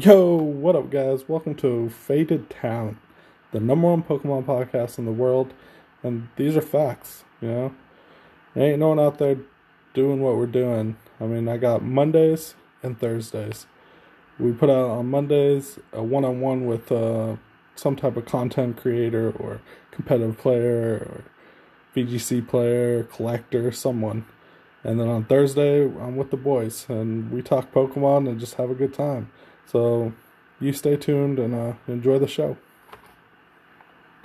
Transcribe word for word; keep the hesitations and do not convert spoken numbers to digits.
Yo, what up guys, welcome to Faded Town, the number one Pokemon podcast in the world, and these are facts, you know, there ain't no one out there doing what we're doing. I mean, I got Mondays and Thursdays. We put out on Mondays a one-on-one with uh, some type of content creator or competitive player or V G C player, collector, someone, and then on Thursday, I'm with the boys, and we talk Pokemon and just have a good time. So, you stay tuned and uh, enjoy the show.